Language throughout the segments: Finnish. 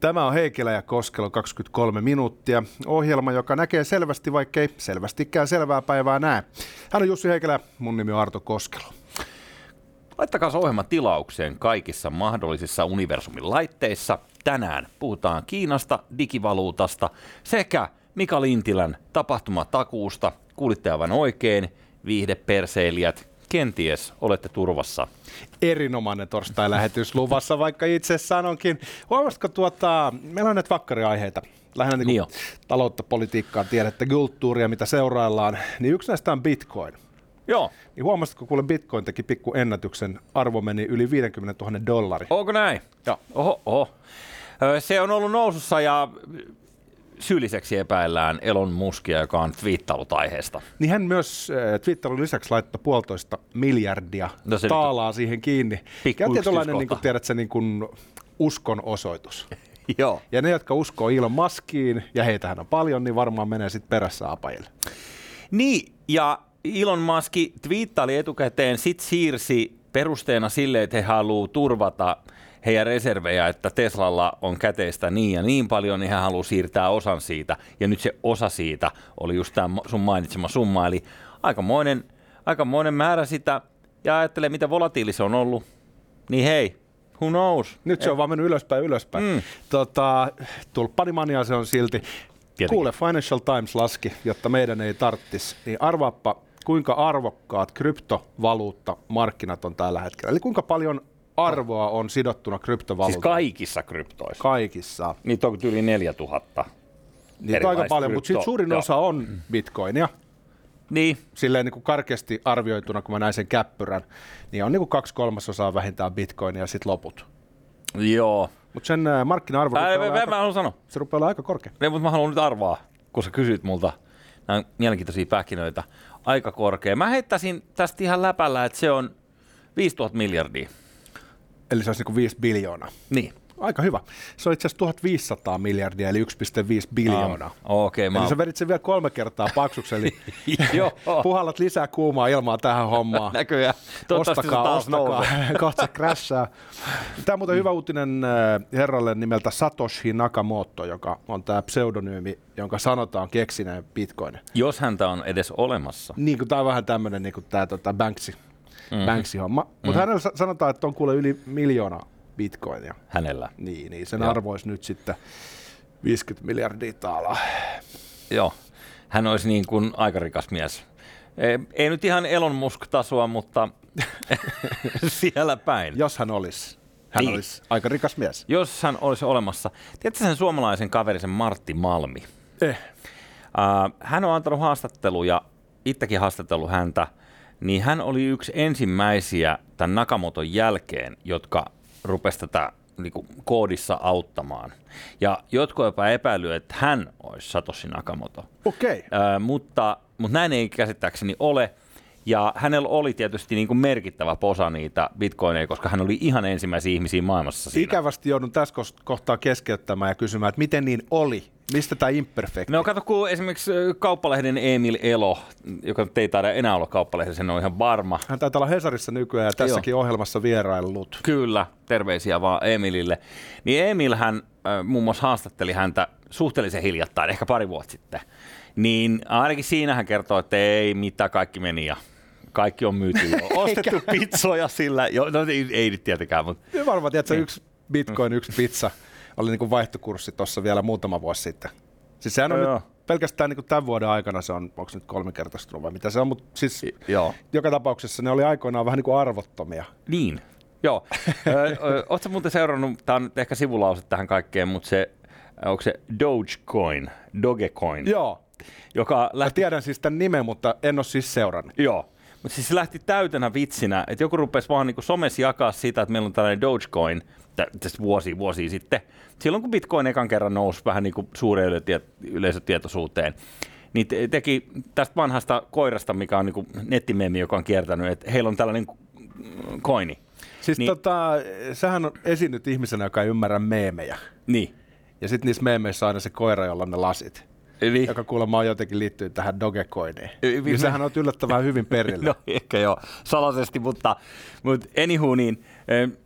Tämä on Heikilä ja Koskelo 23 minuuttia. Ohjelma, joka näkee selvästi, vaikkei selvästikään selvää päivää näe. Hän on Jussi Heikilä, mun nimi on Arto Koskelo. Laittakaa se ohjelma tilaukseen kaikissa mahdollisissa universumin laitteissa. Tänään puhutaan Kiinasta, digivaluutasta sekä Mika Lintilän tapahtumatakuusta. Kuulitte aivan oikein, viihdeperseilijät. Kenties olette turvassa. Erinomainen torstai-lähetys luvassa, vaikka itse sanonkin. Huomasitko, meillä on näitä vakkariaiheita, lähinnä niin taloutta, politiikkaa, tiedettä, kulttuuria, mitä seuraillaan, niin yksi näistä on Bitcoin. Joo. Niin huomasitko, kuule, Bitcoin teki pikku ennätyksen, arvo meni yli $50,000. Onko näin? Joo. Oho. Se on ollut nousussa ja syylliseksi epäillään Elon Muskia, joka on twiittailut aiheesta. Niin hän myös twiittailun lisäksi laittoi 1,5 miljardia taalaa siihen kiinni. Käytiin tuollainen, niin kuin tiedät, se niin kuin uskon osoitus. Joo. Ja ne, jotka uskoo Elon Muskiin, ja heitähän on paljon, niin varmaan menee sitten perässä apajille. Niin, ja Elon Musk twiittaili etukäteen, sit siirsi perusteena sille, että he haluaa turvata heidän reservejä, että Teslalla on käteistä niin ja niin paljon, niin hän haluaa siirtää osan siitä. Ja nyt se osa siitä oli just tämä sun mainitsema summa, eli aikamoinen määrä sitä. Ja ajattelee, mitä volatiili se on ollut, niin hei, who knows? Nyt se on vaan mennyt ylöspäin. Tulppanimania se on silti. Tietenkin. Kuule, Financial Times laski, jotta meidän ei tarttisi, niin arvaappa, kuinka arvokkaat kryptovaluuttamarkkinat on tällä hetkellä. Eli kuinka paljon arvoa on sidottuna kryptovaluuttaan. Siis kaikissa kryptoissa? Kaikissa. Niitä on yli 4000. Niitä on aika paljon, mutta siitä suurin osa on bitcoinia. Niin. Silleen niin kuin karkeasti arvioituna, kun mä näin sen käppyrän, niin on niin kuin 2/3 vähintään bitcoinia ja sitten loput. Joo. Mutta sen markkina-arvo rupeaa olla aika korkea. Ei, mutta mä haluan nyt arvaa, kun sä kysyt multa. Nämä on mielenkiintoisia pähkinöitä. Aika korkea. Mä heittäisin tästä ihan läpällä, että se on 5,000 miljardia. Eli se olisi niin kuin 5 biljoonaa. Niin. Aika hyvä. Se on itse asiassa 1,500 miljardia, eli 1,5 biljoonaa. Okei, eli sä vedit sen vielä 3 kertaa paksuksi, eli puhallat lisää kuumaa ilmaa tähän hommaan. Näköjään. Ostakaa. Kohta se crashaa. Tämä on muuten hyvä uutinen herralle nimeltä Satoshi Nakamoto, joka on tämä pseudonyymi, jonka sanotaan keksineen Bitcoin. Jos häntä on edes olemassa. Niin, kun tämä on vähän tämmöinen niin tämä Banksy-homma. Mm-hmm. Mutta hänellä sanotaan, että on kuule yli 1 miljoona bitcoinia. Hänellä? Niin sen arvoisi nyt sitten 50 miljardia taalaa. Joo, hän olisi niin kuin aika rikas mies. Ei nyt ihan Elon Musk-tasoa, mutta siellä päin. Jos hän olisi. Hän olisi aika rikas mies. Jos hän olisi olemassa. Tiedätkö sen suomalaisen kaverisen Martti Malmi? Hän on antanut haastatteluja, itsekin haastatellut häntä. Niin hän oli yksi ensimmäisiä tämän Nakamoton jälkeen, jotka rupesi tätä niin kuin koodissa auttamaan. Ja jotkut jopa epäily, että hän olisi Satoshi Nakamoto. Okei. Mutta näin ei käsittääkseni ole. Ja hänellä oli tietysti niin kuin merkittävä posa niitä bitcoineja, koska hän oli ihan ensimmäisiä ihmisiä maailmassa siinä. Ikävästi joudun tässä kohtaa keskeyttämään ja kysymään, että miten niin oli? Mistä tämä imperfekti? No kato, kun esimerkiksi Kauppalehden Emil Elo, joka ei taida enää olla Kauppalehdessä, sen on ihan varma. Hän taitaa olla Hesarissa nykyään ja tässäkin ohjelmassa vierailut. Kyllä, terveisiä vaan Emilille. Niin Emil hän muun muassa haastatteli häntä suhteellisen hiljattain, ehkä pari vuotta sitten. Niin ainakin siinä hän kertoo, että ei mitään, kaikki meni ja kaikki on myyty. Ostettu pizzoja sillä. Jo, no ei nyt tietenkään. Mutta varmaan tiedätkö, yksi bitcoin, yksi pizza. Oli niin kuin vaihtokurssi tuossa vielä muutama vuosi sitten. Siis sehän on nyt pelkästään niin kuin tämän vuoden aikana, se on, onko se nyt 3-kertaistunut vai mitä se on, mutta siis joka tapauksessa ne oli aikoinaan vähän niin kuin arvottomia. Niin, joo. Oletko sä muuten seurannut, tämä on nyt ehkä sivulause tähän kaikkeen, mutta se, onko se Dogecoin? Joo, joka lähti... tiedän siis tämän nimen, mutta en ole siis seurannut. Joo. Mutta siis se lähti täytänä vitsinä, että joku rupesi vaan niinku somessa jakaa sitä, että meillä on tällainen Dogecoin tästä vuosia sitten. Silloin kun Bitcoin ekan kerran nousi vähän niinku suureen yleisötietoisuuteen, niin teki tästä vanhasta koirasta, mikä on niinku nettimeemi, joka on kiertänyt, että heillä on tällainen koini. Siis niin, sähän on esiinnyt ihmisenä, joka ei ymmärrä meemejä. Niin. Ja sitten niissä meemeissä on aina se koira, jolla on ne lasit. Eli, joka kuulemma jotenkin liittyy tähän Dogecoiniin. Ja sähän on yllättävän hyvin perillä. No ehkä joo, salaisesti, mutta anywho, niin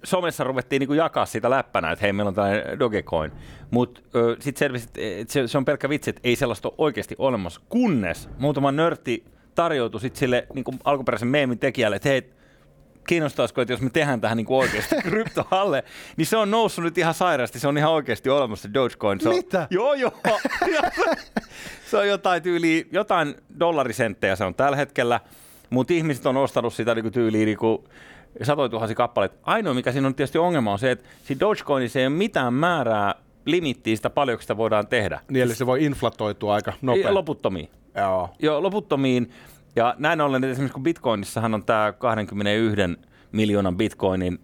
somessa ruvettiin niinku jakaa sitä läppänä, että hei, meillä on tällainen Dogecoin. Mutta sitten selvisi, että se on pelkkä vitsi, että ei sellaista ole oikeasti olemassa, kunnes muutama nörtti tarjoutui sitten sille niinku alkuperäisen meemin tekijälle, että hei, kiinnostaisiko, että jos me tehdään tähän niin kuin oikeasti kryptohalle, niin se on noussut nyt ihan sairaasti, se on ihan oikeasti olemassa Dogecoin. Se on, mitä? Joo. Se on jotain tyyliä, jotain dollarisenttejä se on tällä hetkellä, mutta ihmiset on ostanut sitä niin kuin tyyliä niin kuin satoituhansia kappaleita. Ainoa, mikä siinä on tietysti ongelma, on se, että siinä Dogecoinissa ei ole mitään määrää limittiä sitä paljonko sitä voidaan tehdä. Niin, eli se voi inflatoitua aika nopeasti. Loputtomiin. Joo, loputtomiin. Ja näin ollen, että esimerkiksi kun Bitcoinissahan on tämä 21 miljoonan Bitcoinin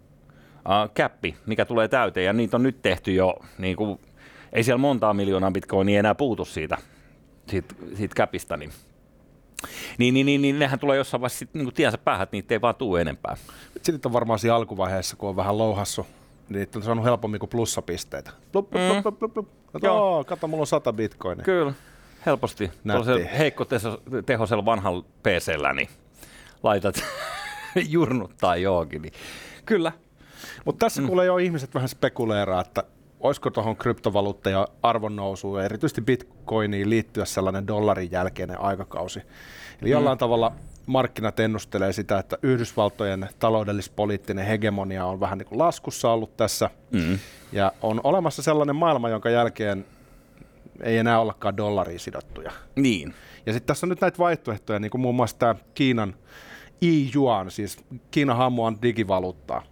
käppi, mikä tulee täyteen, ja niitä on nyt tehty jo, niin kuin, ei siellä montaa miljoonaa Bitcoinia enää puutu siitä käpistä, niin nehän tulee jossain vaiheessa sit, niin kuin tiensä päähän, että niitä ei vaan tule enempää. Sitten on varmaan siinä alkuvaiheessa, kun on vähän louhassut, niin niitä on saanut helpommin kuin plussapisteitä. Kato, mulla on 100 Bitcoinia. Kyllä. Helposti. Tuollaisella heikkotehoisella vanhalla PC-llä niin laitat jurnut tai johonkin. Niin. Kyllä. Mutta tässä kuulee jo ihmiset vähän spekuleeraa, että olisiko tuohon kryptovaluutta ja arvonnousuun ja erityisesti bitcoiniin liittyä sellainen dollarin jälkeinen aikakausi. Eli jollain tavalla markkinat ennustelee sitä, että Yhdysvaltojen taloudellis-poliittinen hegemonia on vähän niin kuin laskussa ollut tässä. Ja on olemassa sellainen maailma, jonka jälkeen ei enää ollakaan dollariin sidottuja. Niin. Ja sitten tässä on nyt näitä vaihtoehtoja, niin kuin muun muassa tämä Kiinan e-yuan, siis Kiinan hamuan digivaluuttaa.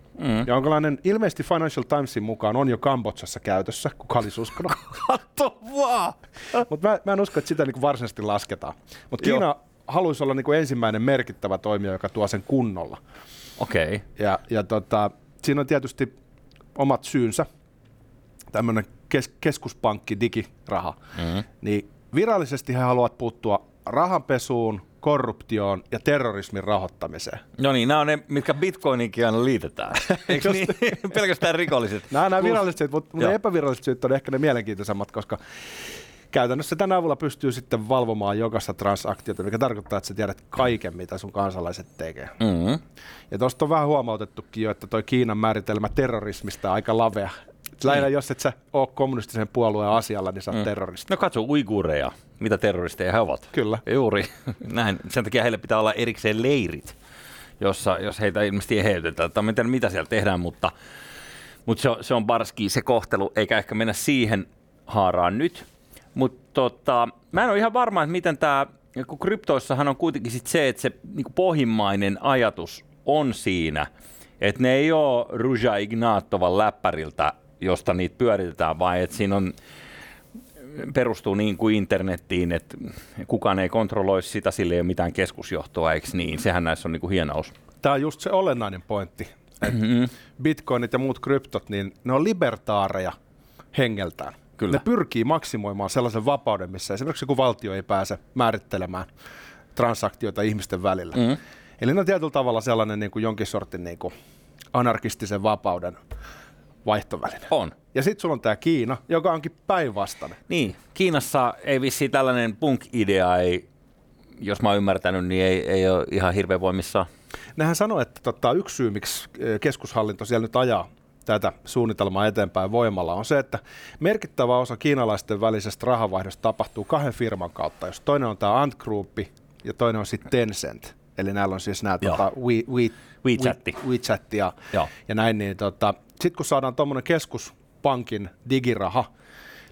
Jonkinlainen ilmeisesti Financial Timesin mukaan on jo Kambodsassa käytössä, kuka olisi uskonut. Katso vaan! Mutta mä en usko, että sitä niin varsinaisesti lasketaan. Mutta Kiina haluaisi olla niin kuin ensimmäinen merkittävä toimija, joka tuo sen kunnolla. Okei. Ja siinä on tietysti omat syynsä. Tämmöinen keskuspankki, digiraha, niin virallisesti he haluavat puuttua rahanpesuun, korruptioon ja terrorismin rahoittamiseen. No niin, nämä on ne, mitkä Bitcoininkin aina liitetään. Eikö niin? Pelkästään rikolliset. Nämä viralliset, mutta epäviralliset syyt on ehkä ne mielenkiintoisemmat, koska käytännössä tämän avulla pystyy sitten valvomaan jokaista transaktiota, mikä tarkoittaa, että sä tiedät kaiken, mitä sun kansalaiset tekee. Ja tuosta on vähän huomautettukin jo, että toi Kiinan määritelmä terrorismista on aika lavea. Lähinnä jos et sä ole kommunistisen puolueen asialla, niin sä oot terroristi. No katso uiguureja, mitä terroristeja he ovat. Kyllä. Juuri. Näin. Sen takia heille pitää olla erikseen leirit, jos heitä ilmeisesti eheytetään. Tai mitä siellä tehdään, mutta se on barski se kohtelu, eikä ehkä mennä siihen haaraan nyt. Mutta mä en ole ihan varma, että miten tämä, kun kryptoissahan on kuitenkin sit se, että se niinku pohjimmainen ajatus on siinä, että ne ei ole Ruja Ignatovan läppäriltä, josta niitä pyöritetään, vaan että siinä on, perustuu niin kuin internettiin, että kukaan ei kontrolloi sitä, sillä ei ole mitään keskusjohtoa, eikö niin? Sehän näissä on niin kuin hienous. Tämä on just se olennainen pointti, että bitcoinit ja muut kryptot, niin ne on libertaareja hengeltään. Kyllä. Ne pyrkii maksimoimaan sellaisen vapauden, missä esimerkiksi joku valtio ei pääse määrittelemään transaktioita ihmisten välillä. Eli ne on tietyllä tavalla sellainen niin kuin jonkin sortin niin kuin anarkistisen vapauden vaihtoväline. On. Ja sitten sulla on tämä Kiina, joka onkin päinvastainen. Niin, Kiinassa ei vissiin tällainen punk-idea, ei, jos mä oon ymmärtänyt, niin ei ole ihan hirveän voimissaan. Nehän sanoo, että yksi syy, miksi keskushallinto siellä nyt ajaa tätä suunnitelmaa eteenpäin voimalla, on se, että merkittävä osa kiinalaisten välisestä rahanvaihdosta tapahtuu kahden firman kautta, jos toinen on tämä Ant Group ja toinen on sitten Tencent. Eli näillä on siis nämä WeChat ja näin. Niin, sitten kun saadaan tuommoinen keskuspankin digiraha,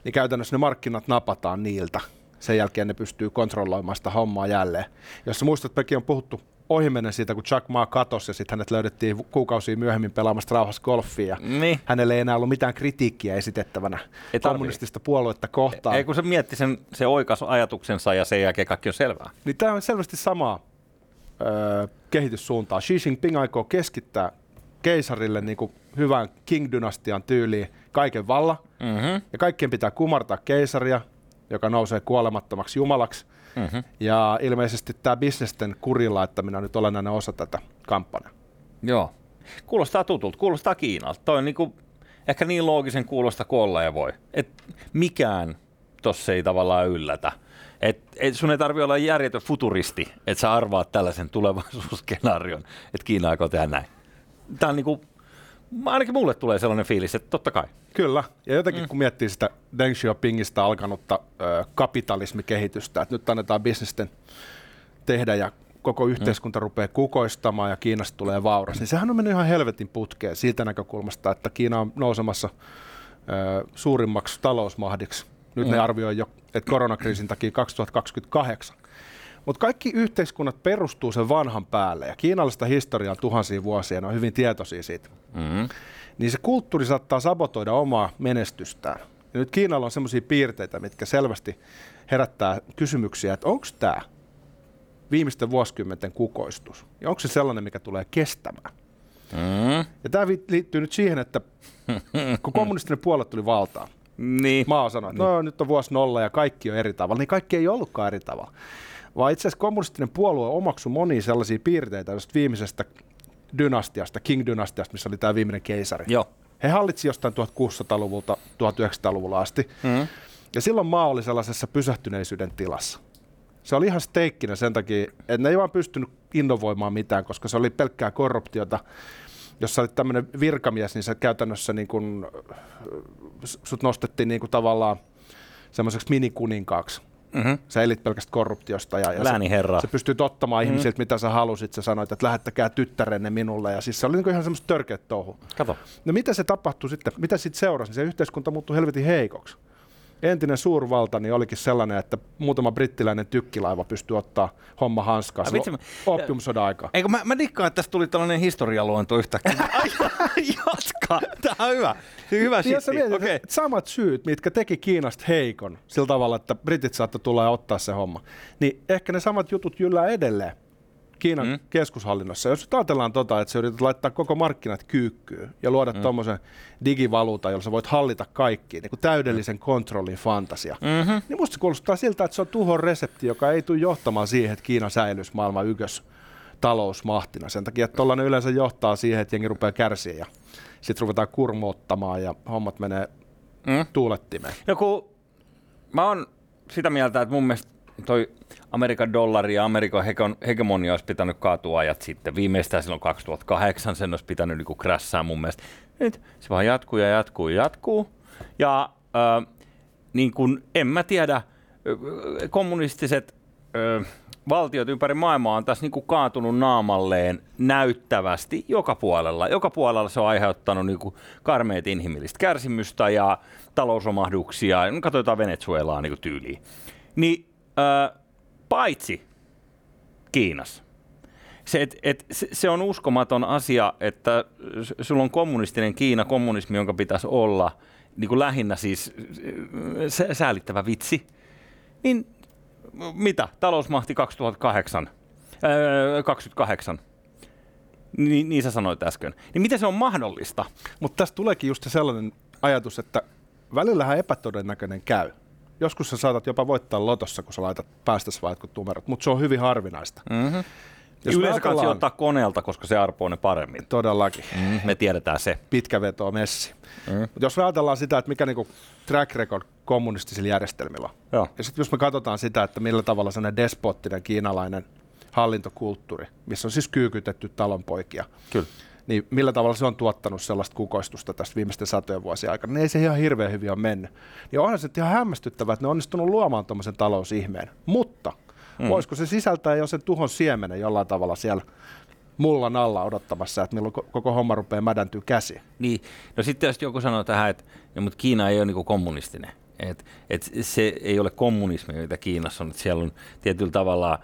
niin käytännössä ne markkinat napataan niiltä. Sen jälkeen ne pystyy kontrolloimaan sitä hommaa jälleen. Jos sä muistat, että mekin on puhuttu ohimennen siitä, kun Jack Ma katosi ja sitten hänet löydettiin kuukausia myöhemmin pelaamasta rauhassa golfia. Niin. Hänelle ei enää ollut mitään kritiikkiä esitettävänä kommunistista puoluetta kohtaan. Ei kun se mietti se oikaisu ajatuksensa ja sen jälkeen kaikki on selvää. Niin tämä on selvästi samaa kehityssuuntaa. Xi Jinping aikoo keskittää keisarille niin kuin hyvän Qing-dynastian tyyliin kaiken valla. Ja kaikkien pitää kumartaa keisaria, joka nousee kuolemattomaksi jumalaksi. Ja ilmeisesti tämä bisnesten kurin laittaminen on nyt olennainen osa tätä kampanjaa. Joo. Kuulostaa tutulta, kuulostaa Kiinalta. Toi on niin kuin, ehkä niin loogisen kuulosta kuin olla ja voi. Et mikään tossa ei tavallaan yllätä. Et sun ei tarvitse olla järjetön futuristi, että sä arvaat tällaisen tulevaisuusskenaarion, että Kiina aikoo tehdä näin. Tämä on niinku, ainakin mulle tulee sellainen fiilis, että totta kai. Kyllä, ja jotenkin kun miettii sitä Deng Xiaopingista alkanutta kapitalismikehitystä, että nyt annetaan bisnesten tehdä ja koko yhteiskunta rupeaa kukoistamaan ja Kiinasta tulee vauras, niin sehän on mennyt ihan helvetin putkeen siitä näkökulmasta, että Kiina on nousemassa suurimmaksi talousmahdiksi. Nyt ne arvioi jo, että koronakriisin takia 2028. Mutta kaikki yhteiskunnat perustuu sen vanhan päälle, ja kiinalaista historiaa tuhansia vuosia, ne on hyvin tietoisia siitä. Niin se kulttuuri saattaa sabotoida omaa menestystään. Ja nyt Kiinalla on sellaisia piirteitä, mitkä selvästi herättää kysymyksiä, että onko tämä viimeisten vuosikymmenten kukoistus, ja onko se sellainen, mikä tulee kestämään. Ja tämä liittyy nyt siihen, että kun kommunistinen puolue tuli valtaan, niin maa sanoi, että no, nyt on vuosi nolla ja kaikki on eri tavalla, niin kaikki ei ollutkaan eri tavalla. Vaan itse asiassa kommunistinen puolue omaksui monia sellaisia piirteitä tästä viimeisestä dynastiasta, Qing-dynastiasta, missä oli tämä viimeinen keisari. Joo. He hallitsi jostain 1600-luvulta 1900-luvulla asti, ja silloin maa oli sellaisessa pysähtyneisyyden tilassa. Se oli ihan steikkinä sen takia, että ne ei vaan pystynyt innovoimaan mitään, koska se oli pelkkää korruptiota. Jos sä olit tämmöinen virkamies, niin sä käytännössä niin kun, sut nostettiin niin kun tavallaan semmoiseksi minikuninkaksi. Sä elit pelkästään korruptiosta ja sä pystyt ottamaan ihmisiltä, mitä sä halusit. Sä sanoit, että lähettäkää tyttärenne minulle. Ja siis se oli niin ihan semmoista törkeät touhu. Kato. No mitä se tapahtui sitten? Mitä sitten seurasi? Niin se yhteiskunta muuttui helvetin heikoksi. Entinen suurvalta niin olikin sellainen, että muutama brittiläinen tykkilaiva pystyy ottaa homma hanskaan optiumsodan aikaan. Eikö mä dikkaan, että tästä tuli tällainen historialuento yhtäkkiä. Jatkaa. Tämä on hyvä. Se on hyvä mietit, okay. Samat syyt, mitkä teki Kiinasta heikon sillä tavalla, että britit saattoi tulla ja ottaa se homma, niin ehkä ne samat jutut jyllää edelleen Kiinan keskushallinnossa. Jos ajatellaan tota, että sä yrität laittaa koko markkinat kyykkyyn ja luoda tommosen digivaluutan, jolla sä voit hallita kaikki, niin kuin täydellisen kontrollin fantasia, niin musta se kuulostaa siltä, että se on tuhon resepti, joka ei tule johtamaan siihen, että Kiina säilyisi maailman ykkös talousmahtina. Sen takia, että tollainen yleensä johtaa siihen, että jengi rupeaa kärsiä ja sitten ruvetaan kurmoottamaan ja hommat menee tuulettimeen. No kun mä oon sitä mieltä, että mun mielestä toi Amerikan dollari ja Amerikan hegemonia olisi pitänyt kaatua ajat sitten. Viimeistään silloin 2008 sen olisi pitänyt niinku crashaa mun mielestä. Nyt se vaan jatkuu ja jatkuu ja jatkuu. Ja niin kun en mä tiedä, kommunistiset valtiot ympäri maailmaa on tässä niinku kaatunut naamalleen näyttävästi joka puolella. Joka puolella se on aiheuttanut niinku karmeet inhimillistä kärsimystä ja talousomahduksia. Katsotaan Venezuelaa niinku tyyliin. Niin, paitsi Kiinassa. Se on uskomaton asia, että sulla on kommunistinen Kiina, kommunismi, jonka pitäisi olla niin kuin lähinnä siis säälittävä vitsi. Niin mitä? Talousmahti 28. Niin sä sanoit äsken. Niin miten se on mahdollista? Mutta tässä tuleekin just sellainen ajatus, että välillähän epätodennäköinen käy. Joskus sä saatat jopa voittaa lotossa, kun sä laitat päästäs vaan jotkut numerot, mutta se on hyvin harvinaista. Yleensä kannattaa ottaa koneelta, koska se arpoo ne paremmin. Todellakin. Me tiedetään se. Pitkä veto on messi. Mutta jos me ajatellaan sitä, että mikä niinku track record kommunistisilla järjestelmillä on. Joo. Ja sitten jos me katsotaan sitä, että millä tavalla sellainen despottinen kiinalainen hallintokulttuuri, missä on siis kyykytetty talonpoikia, kyllä, niin millä tavalla se on tuottanut sellaista kukoistusta tästä viimeisten satojen vuosien aikana, niin ei se ihan hirveän hyvin ole mennyt. Ja onhan se ihan hämmästyttävää, että ne on onnistunut luomaan tuommoisen talousihmeen, mutta voisiko se sisältää jo sen tuhon siemenen jollain tavalla siellä mullan alla odottamassa, että milloin koko homma rupeaa mädäntyä käsiin? Niin, no sitten jos joku sanoo tähän, että no, mutta Kiina ei ole niin kuin kommunistinen, että se ei ole kommunismi, mitä Kiinassa on, että siellä on tietyllä tavalla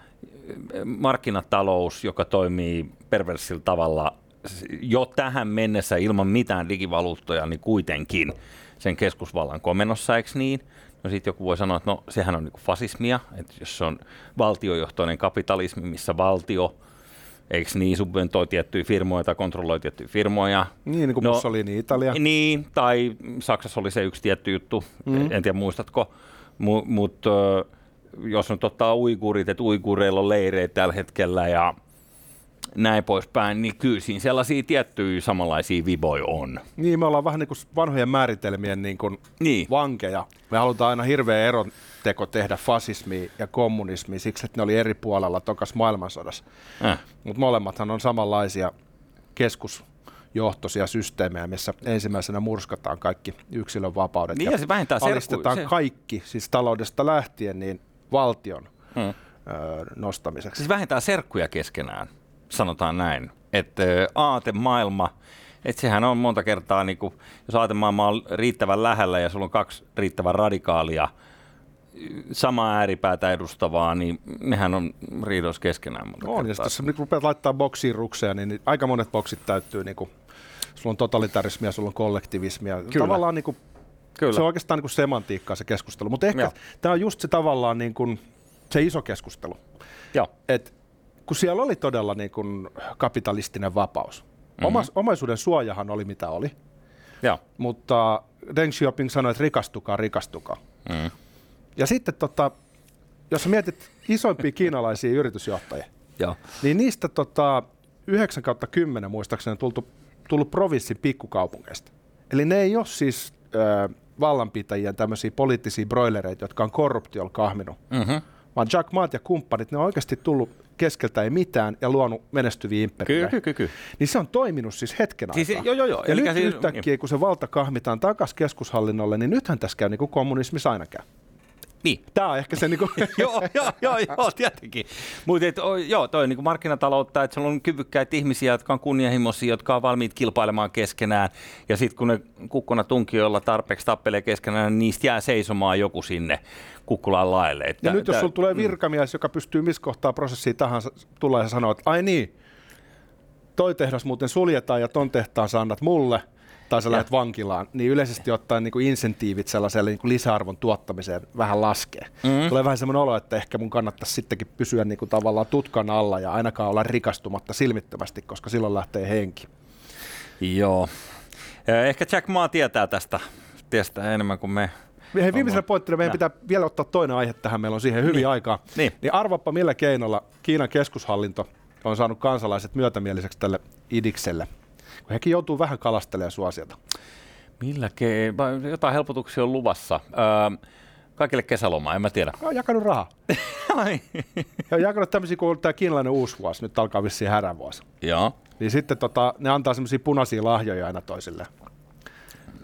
markkinatalous, joka toimii perversillä tavalla jo tähän mennessä ilman mitään digivaluuttoja, niin kuitenkin sen keskusvallan komennossa, eikö niin? No sitten joku voi sanoa, että no sehän on niinku fasismia, että jos se on valtiojohtoinen kapitalismi, missä valtio, eikö niin, subventoi tiettyjä firmoja tai kontrolloi tiettyjä firmoja. Niin kuin Mussolini Italia. Niin, tai Saksassa oli se yksi tietty juttu, en tiedä muistatko, mutta jos nyt ottaa uiguurit, että uiguureilla on leireitä tällä hetkellä ja näin poispäin, niin kyllä siinä sellaisia tiettyjä samanlaisia viboja on. Niin, me ollaan vähän niin kuin vanhojen määritelmien niin kuin vankeja. Me halutaan aina hirveä eronteko tehdä fasismia ja kommunismia siksi, että ne oli eri puolella tokassa maailmansodassa. Mutta molemmathan on samanlaisia keskusjohtoisia systeemejä, missä ensimmäisenä murskataan kaikki yksilön vapaudet niin, ja se alistetaan kaikki, siis taloudesta lähtien, niin valtion nostamiseksi. Siis vähentää serkkuja keskenään, sanotaan näin, että aatemaailma, että sehän on monta kertaa, niin kuin, jos aatemaailma on riittävän lähellä ja sulla on kaksi riittävän radikaalia samaa ääripäätä edustavaa, niin nehän on riidoissa keskenään monta kertaa. On, ja jos rupeat laittamaan boksiin rukseja, niin aika monet boksit täyttyy, niin kuin, sulla on totalitarismia, sulla on kollektivismia, kyllä. Tavallaan niin kuin, kyllä. Se on oikeastaan niin kuin semantiikkaa se keskustelu, mutta ehkä tämä on just se tavallaan niin kuin, se iso keskustelu, että kun siellä oli todella niin kun kapitalistinen vapaus. Omaisuuden suojahan oli mitä oli, mutta Deng Xiaoping sanoi, että rikastukaa. Mm. Ja sitten jos mietit isoimpia kiinalaisia yritysjohtajia, niin niistä 9/10 muistaakseni on tullut provinssin pikkukaupungeista. Eli ne ei ole siis vallanpitäjien tämmöisiä poliittisia broilereita, jotka on korruptiolla kahminut. Mm-hmm. Vaan Jack Maat ja kumppanit, ne on oikeasti tullut keskeltä ei mitään ja luonut menestyviä imperiä. Kyllä. Niin se on toiminut siis hetken aikaa. Joo. Ja nyt yhtäkkiä, kun se valta kahmitaan takaisin keskushallinnolle, niin nythän tässä käy niin kuin kommunismissa aina käy. Niin. Tämä on ehkä se niin kuin... Joo, tietenkin. Mutta toi on niin kuin markkinataloutta, että se on kyvykkäitä ihmisiä, jotka on kunnianhimoisia, jotka on valmiit kilpailemaan keskenään. Ja sitten kun ne kukkona tunkijoilla tarpeeksi tappelee keskenään, niin niistä jää seisomaan joku sinne kukkulan laille. Että ja nyt jos sulla tulee virkamies, joka pystyy missä kohtaa prosessia tahansa, tulee ja sanoo, että ai niin, toi tehdas muuten suljetaan ja ton tehtaan sä annat mulle. Tai sä lähdet vankilaan, niin yleisesti ottaen niin kuin insentiivit sellaiselle niin kuin lisäarvon tuottamiseen vähän laskee. Mm-hmm. Tulee vähän semmoinen olo, että ehkä mun kannattaisi sittenkin pysyä niin kuin tavallaan tutkan alla ja ainakaan olla rikastumatta silmittömästi, koska silloin lähtee henki. Joo. Ehkä Jack Ma tietää tästä enemmän kuin me. Viimeisellä pointtina meidän pitää vielä ottaa toinen aihe tähän, meillä on siihen hyvin aikaa. Niin arvaappa millä keinolla Kiinan keskushallinto on saanut kansalaiset myötämieliseksi tälle idikselle. Kun hekin joutuu vähän kalastelemaan suosiota. Jotain helpotuksia on luvassa. Kaikille kesälomaa, en mä tiedä. He on jakanut rahaa. He on jakanut tämmöisiä, kun on tämä kiinalainen uusi vuosi, nyt alkaa vissiin häränvuosi. Joo. Niin sitten ne antaa semmoisia punaisia lahjoja aina toisilleen.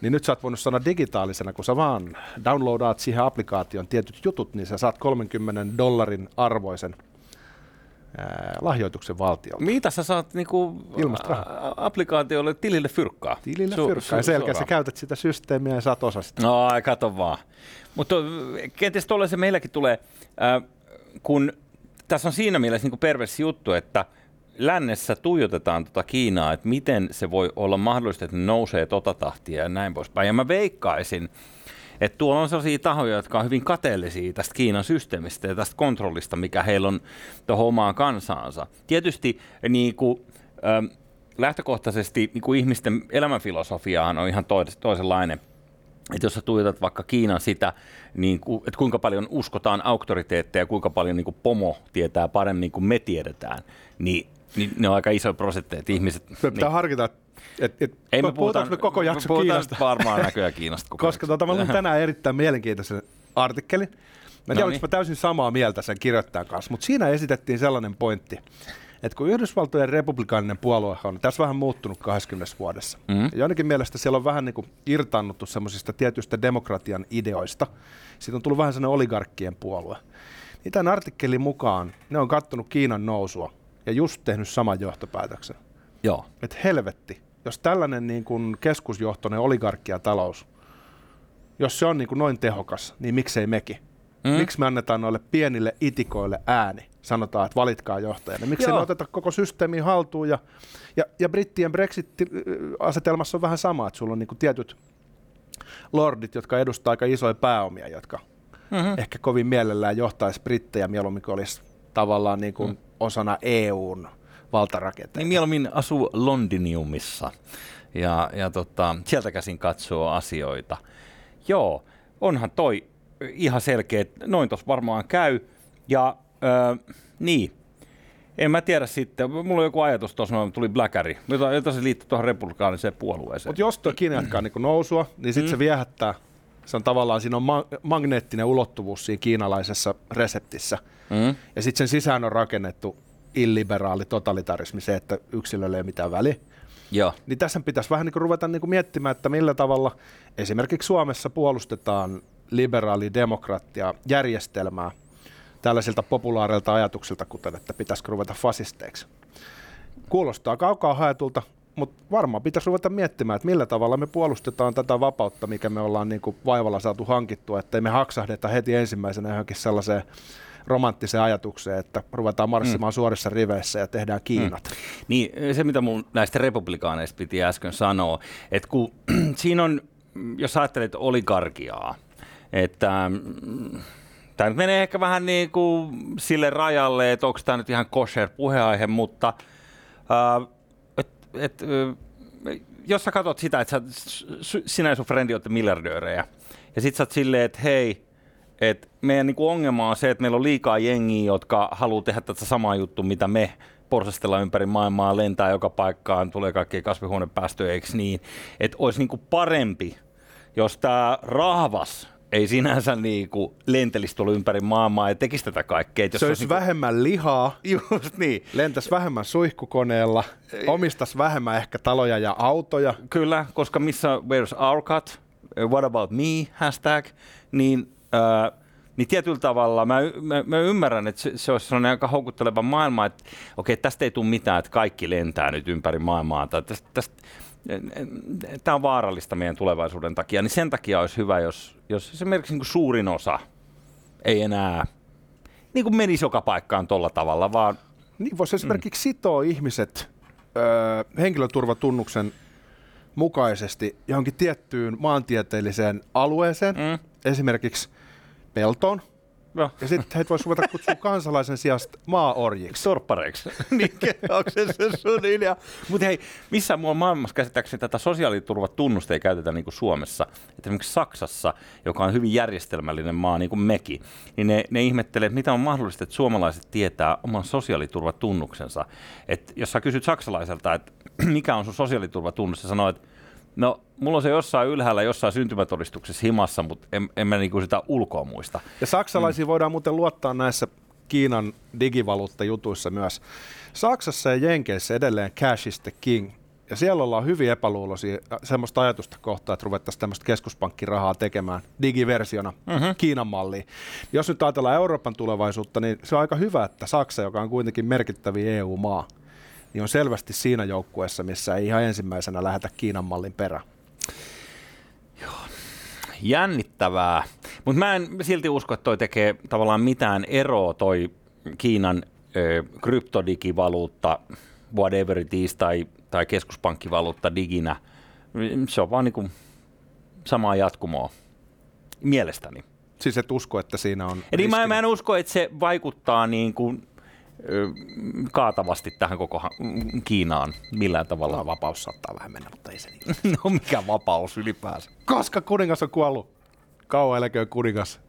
Niin nyt sä oot voinut sanoa digitaalisena, kun sä vaan downloadaat siihen applikaation tietyt jutut, niin sä saat $30 arvoisen lahjoituksen valtiolta. Mitä sä saat niinku applikaatiolle tilille fyrkkaa? Tilille fyrkkaa. Selkeä sä käytät sitä systeemiä ja saat osa sitä. No, kato vaan. Mutta kenties tuolla se meilläkin tulee, kun tässä on siinä mielessä niinku perversi juttu, että lännessä tuijotetaan Kiinaa, että miten se voi olla mahdollista, että nousee tahtia ja näin poispäin. Ja mä veikkaisin, että tuolla on sellaisia tahoja, jotka on hyvin kateellisia tästä Kiinan systeemistä ja tästä kontrollista, mikä heillä on tuohon omaan kansaansa. Tietysti niin kuin, lähtökohtaisesti niin kuin ihmisten elämänfilosofiaan on ihan toisenlainen. Että jos sä tuijotat vaikka Kiinan sitä, niin kuin, että kuinka paljon uskotaan auktoriteetteja ja kuinka paljon niin kuin pomo tietää paremmin kuin me tiedetään, niin ne on aika isoja prosentteja, että ihmiset... Me pitää harkita, ei me puhutaan me koko jakso Kiinasta. Me puhutaan varmaan näköjään Kiinasta. Koska mä luin tänään erittäin mielenkiintoisen artikkelin. Mä tiedän, oliko mä täysin samaa mieltä sen kirjoittajan kanssa, mutta siinä esitettiin sellainen pointti, että kun Yhdysvaltojen republikaaninen puolue on tässä vähän muuttunut 20 vuodessa, ja ainakin mielestä siellä on vähän niin kuin irtaannuttu semmoisista tietyistä demokratian ideoista, siitä on tullut vähän sellainen oligarkkien puolue, niin tämän artikkelin mukaan ne on katsonut Kiinan nousua ja just tehnyt saman johtopäätöksen. Joo. Että helvetti, jos tällainen niin kuin keskusjohtoinen oligarkkiatalous, jos se on niin kuin noin tehokas, niin miksei mekin? Miksi me annetaan noille pienille itikoille ääni? Sanotaan, että valitkaa johtajana. Miksi me oteta koko systeemi haltuun? Ja brittien Brexit-asetelmassa on vähän sama, että sulla on niin kuin tietyt lordit, jotka edustaa aika isoja pääomia, jotka ehkä kovin mielellään johtaisi brittejä mieluummin kuin olisi tavallaan niin kuin osana EUn valtarakenteita. Niin mieluummin asuu Londiniumissa ja sieltä käsin katsoo asioita. Joo, onhan toi ihan selkeä, noin tuossa varmaan käy. Ja En mä tiedä sitten. Mulla on joku ajatus tuossa, tuli bläkäri, jota se liittyy tuohon republikaaniseen puolueeseen. Mutta jos tuo Kiina jatkaa niin nousua, niin sitten se viehättää. Se on tavallaan, siinä on magneettinen ulottuvuus siinä kiinalaisessa reseptissä. Ja sitten sen sisään on rakennettu illiberaali totalitarismi, se, että yksilölle ei mitään väliä. Joo. Niin tässä pitäisi vähän niin kuin ruveta niin kuin miettimään, että millä tavalla esimerkiksi Suomessa puolustetaan liberaali demokratia järjestelmää tällaisilta populaareilta ajatuksilta, kuten että pitäisikö ruveta fasisteiksi. Kuulostaa kaukaa haetulta, mutta varmaan pitäisi ruveta miettimään, että millä tavalla me puolustetaan tätä vapautta, mikä me ollaan niin kuin vaivalla saatu hankittua, ettei me haksahdeta heti ensimmäisenä johonkin sellaiseen romanttiseen ajatukseen, että ruvetaan marssimaan suorissa riveissä ja tehdään Kiinat. Niin, se mitä mun näistä republikaaneista piti äsken sanoa, että kun siinä on, jos ajattelet oligarkiaa, että tämä nyt menee ehkä vähän niin kuin sille rajalle, että onko tämä nyt ihan kosher puheaihe, mutta jos sä katsot sitä, että sinä ja sun frendi olette miljardöörejä, ja sit sä oot silleen, että hei, et meidän niinku ongelma on se, että meillä on liikaa jengiä, jotka haluaa tehdä tätä samaa juttua, mitä me porsastellaan ympäri maailmaa, lentää joka paikkaan, tulee kaikkia kasvihuonepäästöjä, eikö niin? Että olisi niinku parempi, jos tämä rahvas ei sinänsä niinku lentelisi tuolla ympäri maailmaa ja tekisi tätä kaikkea. Se olisi vähemmän lihaa, just niin. Lentäisi vähemmän suihkukoneella, omistaisi vähemmän ehkä taloja ja autoja. Kyllä, koska missä where's our cut, what about me, hashtag, niin tietyllä tavalla mä ymmärrän, että se olisi sellainen aika houkutteleva maailma, että okei, tästä ei tule mitään, että kaikki lentää nyt ympäri maailmaa, tai tämä on vaarallista meidän tulevaisuuden takia, niin sen takia olisi hyvä, jos esimerkiksi niin kuin suurin osa ei enää niin kuin menisi joka paikkaan tuolla tavalla, vaan... Niin, voisi esimerkiksi sitoo ihmiset henkilöturvatunnuksen mukaisesti johonkin tiettyyn maantieteelliseen alueeseen, esimerkiksi peltoon, ja sitten heitä voisi ruveta kutsua kansalaisen sijasta maaorjiksi. Torppareiksi. Onko se sun idea? Mutta hei, missään muualla maailmassa käsittääkseni tätä sosiaaliturvatunnusta ei käytetä niin kuin Suomessa. Et esimerkiksi Saksassa, joka on hyvin järjestelmällinen maa, niin kuin mekin, niin ne ihmettelee, että mitä on mahdollista, että suomalaiset tietää oman sosiaaliturvatunnuksensa. Et jos sä kysyt saksalaiselta, että mikä on sun sosiaaliturvatunnus, sä sanoo, että no, mulla on se jossain ylhäällä, jossain syntymätodistuksessa himassa, mutta en mä niinku sitä ulkoa muista. Ja saksalaisia voidaan muuten luottaa näissä Kiinan digivaluuttajutuissa myös. Saksassa ja Jenkeissä edelleen cash is the king. Ja siellä ollaan hyvin epäluuloisia semmoista ajatusta kohtaa, että ruvettaisiin tämmöistä keskuspankkirahaa tekemään digiversiona Kiinan malliin. Jos nyt ajatellaan Euroopan tulevaisuutta, niin se on aika hyvä, että Saksa, joka on kuitenkin merkittävin EU-maa, niin on selvästi siinä joukkueessa, missä ei ihan ensimmäisenä lähetä Kiinan mallin perään. Joo, jännittävää. Mutta mä en silti usko, että toi tekee tavallaan mitään eroa toi Kiinan kryptodigivaluutta, whatever it is, tai keskuspankkivaluutta diginä. Se on vaan niinku samaa jatkumoa, mielestäni. Siis et usko, että siinä on... Eli mä en usko, että se vaikuttaa niin kuin kaatavasti tähän koko Kiinaan millään tavalla. No, vapaus saattaa vähän mennä, mutta ei se niin. No mikä vapaus ylipäänsä? Koska kuningas on kuollut. Kauan eläköön kuningas.